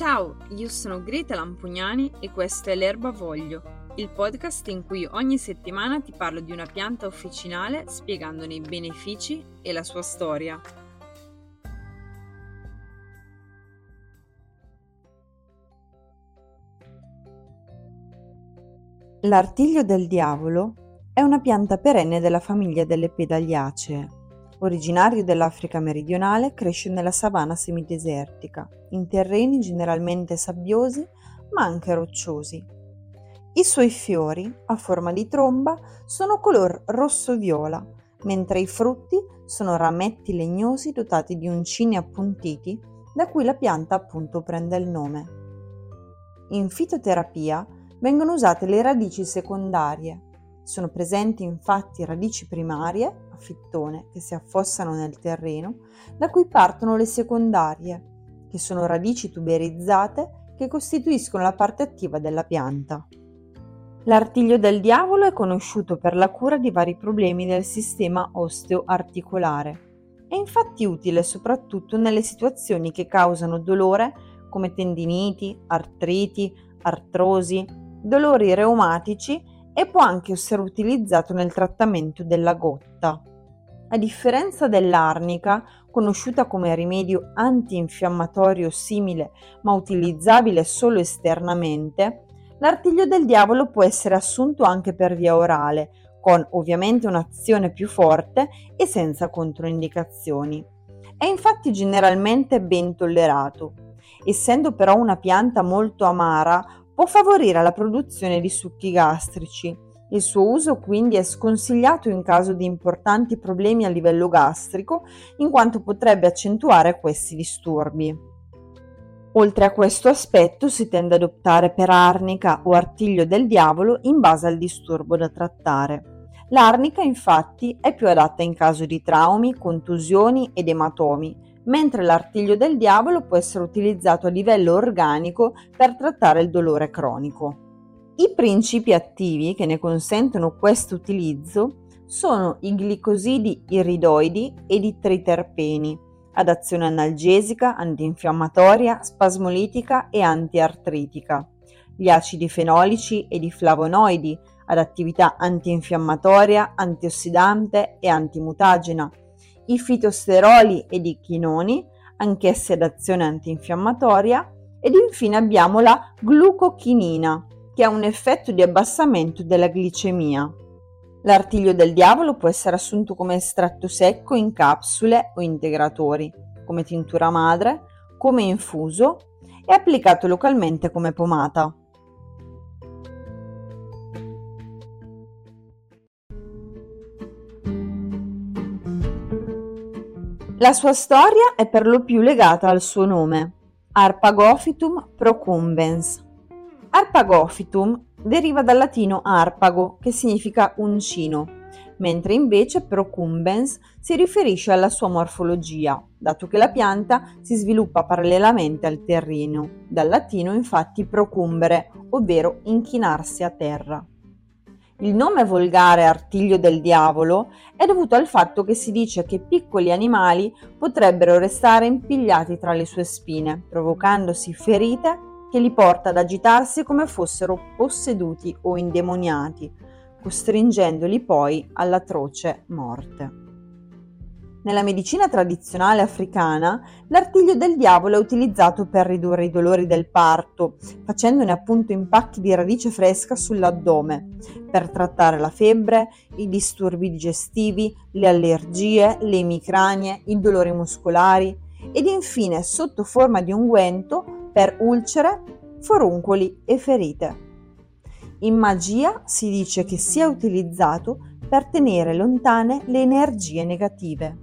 Ciao, io sono Greta Lampugnani e questo è L'Erba Voglio, il podcast in cui ogni settimana ti parlo di una pianta officinale spiegandone i benefici e la sua storia. L'artiglio del diavolo è una pianta perenne della famiglia delle Pedaliacee. Originario dell'Africa meridionale, cresce nella savana semidesertica, in terreni generalmente sabbiosi ma anche rocciosi. I suoi fiori, a forma di tromba, sono color rosso-viola, mentre i frutti sono rametti legnosi dotati di uncini appuntiti, da cui la pianta appunto prende il nome. In fitoterapia vengono usate le radici secondarie. Sono presenti infatti radici primarie, a fittone, che si affossano nel terreno, da cui partono le secondarie, che sono radici tuberizzate che costituiscono la parte attiva della pianta. L'artiglio del diavolo è conosciuto per la cura di vari problemi del sistema osteoarticolare. È infatti utile soprattutto nelle situazioni che causano dolore come tendiniti, artriti, artrosi, dolori reumatici, e può anche essere utilizzato nel trattamento della gotta. A differenza dell'arnica, conosciuta come rimedio antinfiammatorio simile ma utilizzabile solo esternamente, l'artiglio del diavolo può essere assunto anche per via orale, con ovviamente un'azione più forte e senza controindicazioni. È infatti generalmente ben tollerato. Essendo però una pianta molto amara, può favorire la produzione di succhi gastrici. Il suo uso quindi è sconsigliato in caso di importanti problemi a livello gastrico, in quanto potrebbe accentuare questi disturbi. Oltre a questo aspetto si tende ad optare per arnica o artiglio del diavolo in base al disturbo da trattare. L'arnica infatti è più adatta in caso di traumi, contusioni ed ematomi, mentre l'artiglio del diavolo può essere utilizzato a livello organico per trattare il dolore cronico. I principi attivi che ne consentono questo utilizzo sono i glicosidi iridoidi ed i triterpeni, ad azione analgesica, antinfiammatoria, spasmolitica e antiartritica, gli acidi fenolici ed i flavonoidi, ad attività antinfiammatoria, antiossidante e antimutagena, i fitosteroli ed i chinoni, anch'essi ad azione antinfiammatoria, ed infine abbiamo la glucochinina, che ha un effetto di abbassamento della glicemia. L'artiglio del diavolo può essere assunto come estratto secco in capsule o integratori, come tintura madre, come infuso e applicato localmente come pomata. La sua storia è per lo più legata al suo nome, Harpagophytum procumbens. Harpagophytum deriva dal latino arpago, che significa uncino, mentre invece procumbens si riferisce alla sua morfologia, dato che la pianta si sviluppa parallelamente al terreno, dal latino infatti procumbere, ovvero inchinarsi a terra. Il nome volgare artiglio del diavolo è dovuto al fatto che si dice che piccoli animali potrebbero restare impigliati tra le sue spine, provocandosi ferite che li porta ad agitarsi come fossero posseduti o indemoniati, costringendoli poi all'atroce morte. Nella medicina tradizionale africana, l'artiglio del diavolo è utilizzato per ridurre i dolori del parto, facendone appunto impacchi di radice fresca sull'addome, per trattare la febbre, i disturbi digestivi, le allergie, le emicranie, i dolori muscolari ed infine sotto forma di unguento per ulcere, foruncoli e ferite. In magia si dice che sia utilizzato per tenere lontane le energie negative.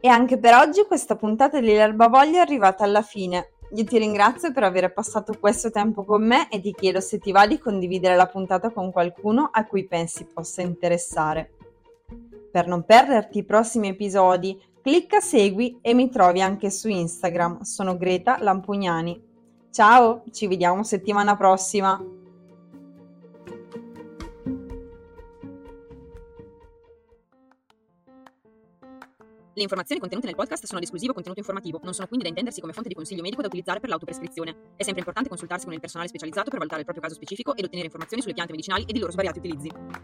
E anche per oggi questa puntata dell'Erba Voglio è arrivata alla fine. Io ti ringrazio per aver passato questo tempo con me e ti chiedo se ti va di condividere la puntata con qualcuno a cui pensi possa interessare. Per non perderti i prossimi episodi, clicca segui e mi trovi anche su Instagram. Sono Greta Lampugnani. Ciao, ci vediamo settimana prossima! Le informazioni contenute nel podcast sono ad esclusivo contenuto informativo, non sono quindi da intendersi come fonte di consiglio medico da utilizzare per l'autoprescrizione. È sempre importante consultarsi con il personale specializzato per valutare il proprio caso specifico ed ottenere informazioni sulle piante medicinali ed i loro svariati utilizzi.